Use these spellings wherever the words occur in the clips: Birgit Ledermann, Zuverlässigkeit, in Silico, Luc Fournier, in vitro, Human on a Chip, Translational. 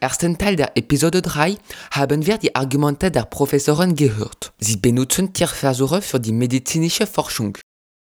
ersten Teil der Episode 3 haben wir die Argumente der Professoren gehört. Sie benutzen Tierversuche für die medizinische Forschung.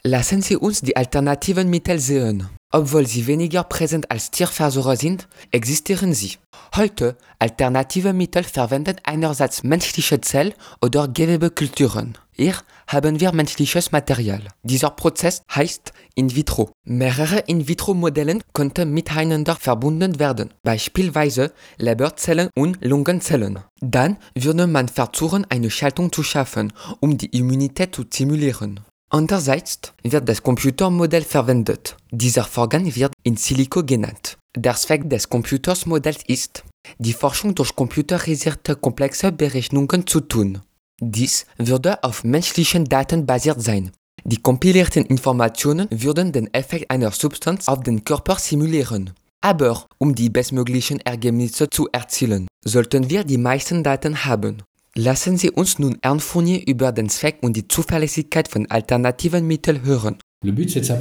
Lassen Sie uns die alternativen Mittel sehen. Obwohl sie weniger präsent als Tierversuche sind, existieren sie. Heute alternative Mittel verwenden einerseits menschliche Zellen oder Gewebekulturen. Hier haben wir menschliches Material. Dieser Prozess heißt in vitro. Mehrere in vitro Modelle konnten miteinander verbunden werden, beispielsweise Leberzellen und Lungenzellen. Dann würde man versuchen, eine Schaltung zu schaffen, um die Immunität zu simulieren. Andererseits wird das Computermodell verwendet. Dieser Vorgang wird in Silico genannt. Der Zweck des Computermodells ist, die Forschung durch computerisierte komplexe Berechnungen zu tun. Dies würde auf menschlichen Daten basiert sein. Die kompilierten Informationen würden den Effekt einer Substanz auf den Körper simulieren. Aber um die bestmöglichen Ergebnisse zu erzielen, sollten wir die meisten Daten haben. Lassen Sie uns nun Herrn Fournier über den Zweck und die Zuverlässigkeit von alternativen Mitteln hören.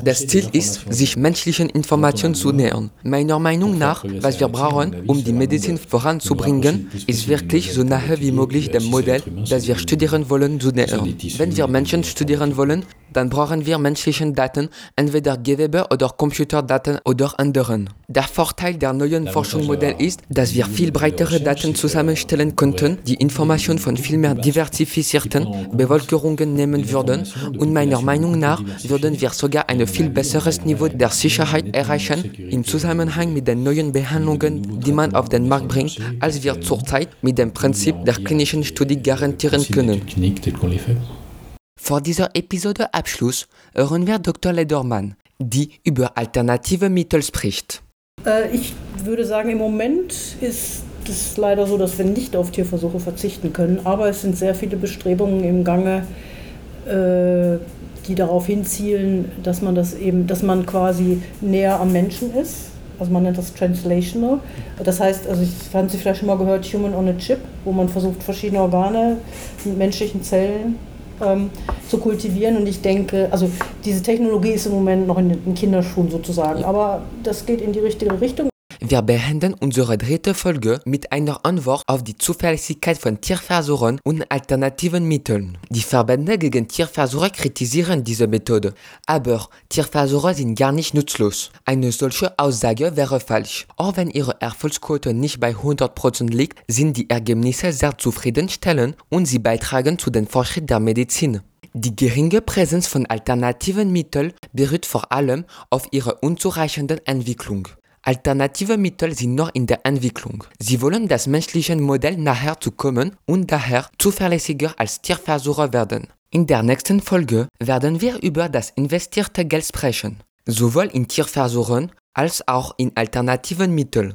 Das Ziel ist, sich menschlichen Informationen zu nähern. Meiner Meinung nach, was wir brauchen, um die Medizin voranzubringen, ist wirklich so nahe wie möglich dem Modell, das wir studieren wollen, zu nähern. Wenn wir Menschen studieren wollen, dann brauchen wir menschliche Daten, entweder Gewebe- oder Computerdaten oder anderen. Der Vorteil der neuen Forschungsmodelle ist, dass wir viel breitere Daten zusammenstellen konnten, die Informationen von viel mehr diversifizierten Bevölkerungen nehmen würden, und meiner Meinung nach würden wir sogar ein viel besseres Niveau der Sicherheit erreichen im Zusammenhang mit den neuen Behandlungen, die man auf den Markt bringt, als wir zurzeit mit dem Prinzip der klinischen Studie garantieren können. Vor dieser Episode Abschluss hören wir Dr. Ledermann, die über alternative Mittel spricht. Ich würde sagen, im Moment ist es leider so, dass wir nicht auf Tierversuche verzichten können, aber es sind sehr viele Bestrebungen im Gange, die darauf hinzielen, dass man quasi näher am Menschen ist. Also man nennt das Translational. Das heißt, also haben Sie vielleicht schon mal gehört, Human on a Chip, wo man versucht, verschiedene Organe mit menschlichen Zellen zu kultivieren. Und ich denke, also diese Technologie ist im Moment noch in den Kinderschuhen sozusagen. Aber das geht in die richtige Richtung. Wir beenden unsere dritte Folge mit einer Antwort auf die Zuverlässigkeit von Tierversuchen und alternativen Mitteln. Die Verbände gegen Tierversuche kritisieren diese Methode, aber Tierversuche sind gar nicht nutzlos. Eine solche Aussage wäre falsch. Auch wenn ihre Erfolgsquote nicht bei 100% liegt, sind die Ergebnisse sehr zufriedenstellend und sie beitragen zu dem Fortschritt der Medizin. Die geringe Präsenz von alternativen Mitteln beruht vor allem auf ihrer unzureichenden Entwicklung. Alternative Mittel sind noch in der Entwicklung. Sie wollen das menschliche Modell näher zu kommen und daher zuverlässiger als Tierversuche werden. In der nächsten Folge werden wir über das investierte Geld sprechen, sowohl in Tierversuchen als auch in alternativen Mitteln.